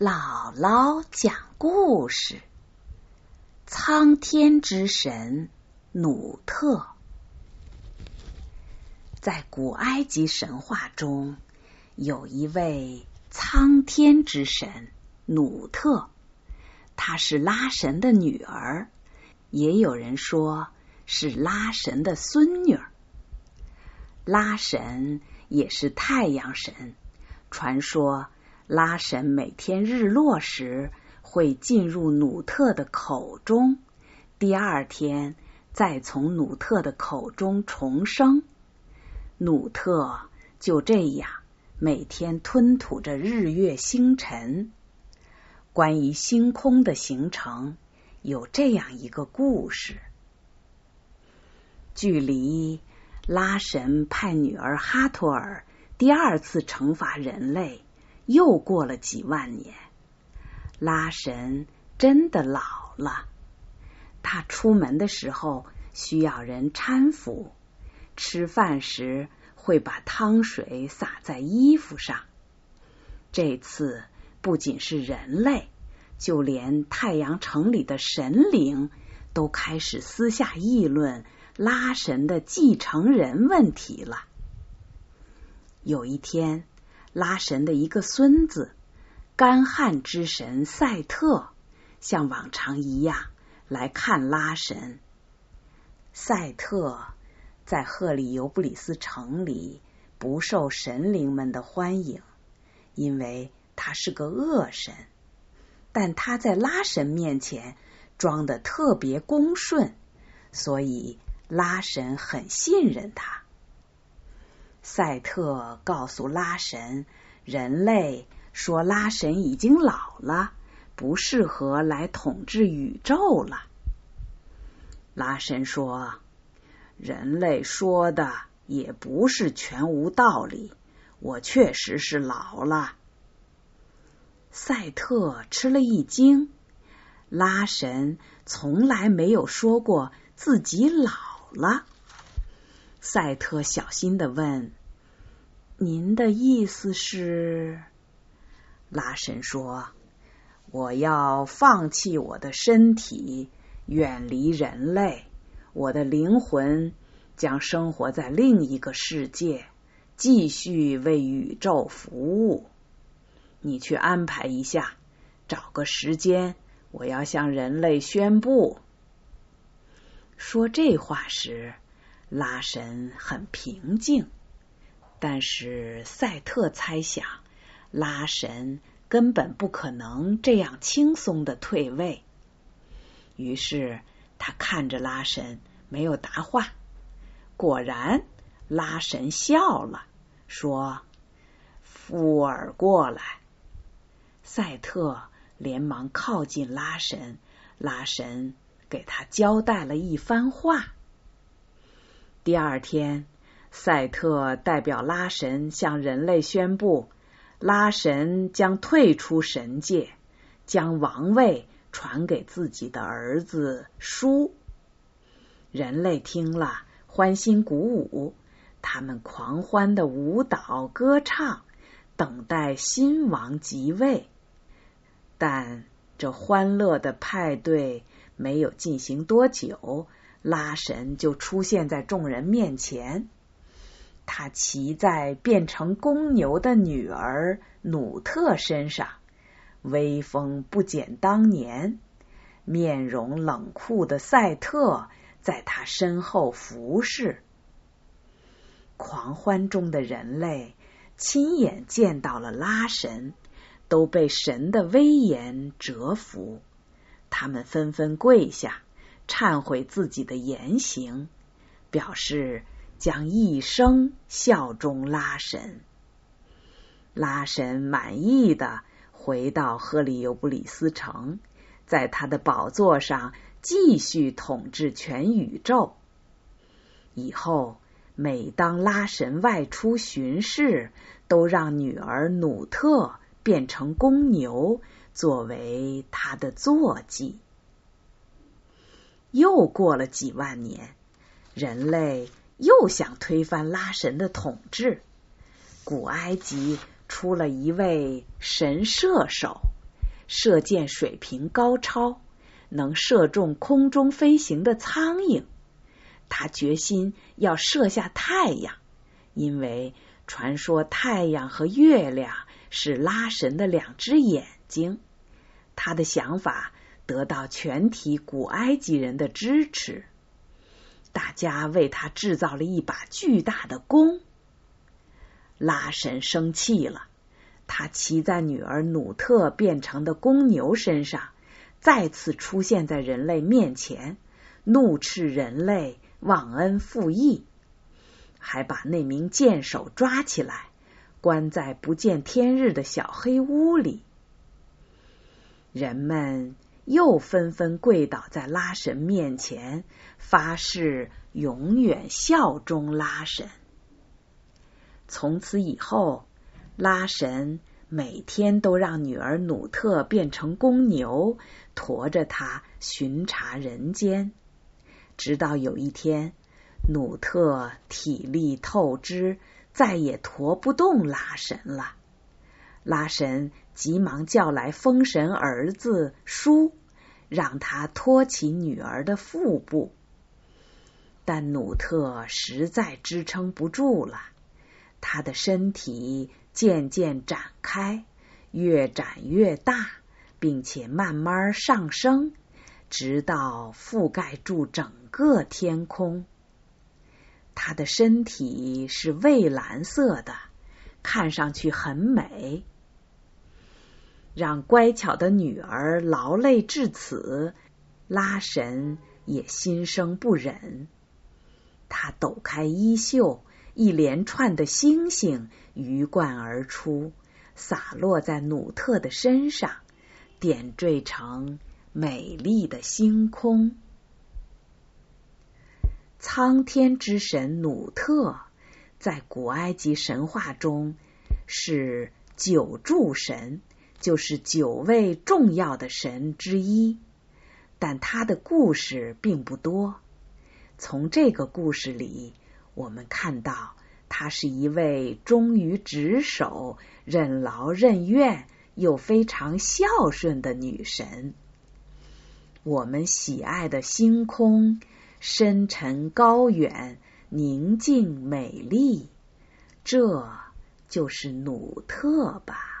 姥姥讲故事。苍天之神努特。在古埃及神话中，有一位苍天之神努特，她是拉神的女儿，也有人说是拉神的孙女。拉神也是太阳神，传说拉神每天日落时会进入努特的口中，第二天再从努特的口中重生。努特就这样每天吞吐着日月星辰。关于星空的形成，有这样一个故事。距离拉神派女儿哈托尔第二次惩罚人类又过了几万年，拉神真的老了。他出门的时候需要人搀扶，吃饭时会把汤水洒在衣服上。这次不仅是人类，就连太阳城里的神灵都开始私下议论拉神的继承人问题了。有一天，拉神的一个孙子干旱之神赛特像往常一样来看拉神。赛特在赫里尤布里斯城里不受神灵们的欢迎，因为他是个恶神，但他在拉神面前装得特别恭顺，所以拉神很信任他。赛特告诉拉神，人类说拉神已经老了，不适合来统治宇宙了。拉神说，人类说的也不是全无道理，我确实是老了。赛特吃了一惊，拉神从来没有说过自己老了。赛特小心地问，您的意思是？拉神说，我要放弃我的身体，远离人类，我的灵魂将生活在另一个世界，继续为宇宙服务。你去安排一下，找个时间，我要向人类宣布。说这话时，拉神很平静，但是赛特猜想，拉神根本不可能这样轻松地退位。于是他看着拉神，没有答话。果然，拉神笑了，说：“附耳过来。”赛特连忙靠近拉神，拉神给他交代了一番话。第二天，赛特代表拉神向人类宣布，拉神将退出神界，将王位传给自己的儿子舒。人类听了欢欣鼓舞，他们狂欢的舞蹈歌唱，等待新王即位。但这欢乐的派对没有进行多久，拉神就出现在众人面前，他骑在变成公牛的女儿努特身上，威风不减当年。面容冷酷的赛特在他身后服侍。狂欢中的人类亲眼见到了拉神，都被神的威严折服，他们纷纷跪下忏悔自己的言行，表示将一生效忠拉神。拉神满意地回到赫里尤布里斯城，在他的宝座上继续统治全宇宙。以后，每当拉神外出巡视，都让女儿努特变成公牛，作为他的坐骑。又过了几万年，人类又想推翻拉神的统治。古埃及出了一位神射手，射箭水平高超，能射中空中飞行的苍蝇。他决心要射下太阳，因为传说太阳和月亮是拉神的两只眼睛。他的想法得到全体古埃及人的支持，大家为他制造了一把巨大的弓。拉神生气了，他骑在女儿努特变成的公牛身上，再次出现在人类面前，怒斥人类忘恩负义，还把那名箭手抓起来，关在不见天日的小黑屋里。人们又纷纷跪倒在拉神面前，发誓永远效忠拉神。从此以后，拉神每天都让女儿努特变成公牛，驮着她巡查人间。直到有一天，努特体力透支，再也驮不动拉神了。拉神急忙叫来风神儿子舒，让他托起女儿的腹部，但努特实在支撑不住了，他的身体渐渐展开，越展越大，并且慢慢上升，直到覆盖住整个天空。他的身体是蔚蓝色的，看上去很美。让乖巧的女儿劳累至此，拉神也心生不忍。他抖开衣袖，一连串的星星鱼贯而出，洒落在努特的身上，点缀成美丽的星空。苍天之神努特在古埃及神话中是九柱神，就是九位重要的神之一，但他的故事并不多。从这个故事里，我们看到他是一位忠于职守、任劳任怨又非常孝顺的女神。我们喜爱的星空深沉高远、宁静美丽，这就是努特吧。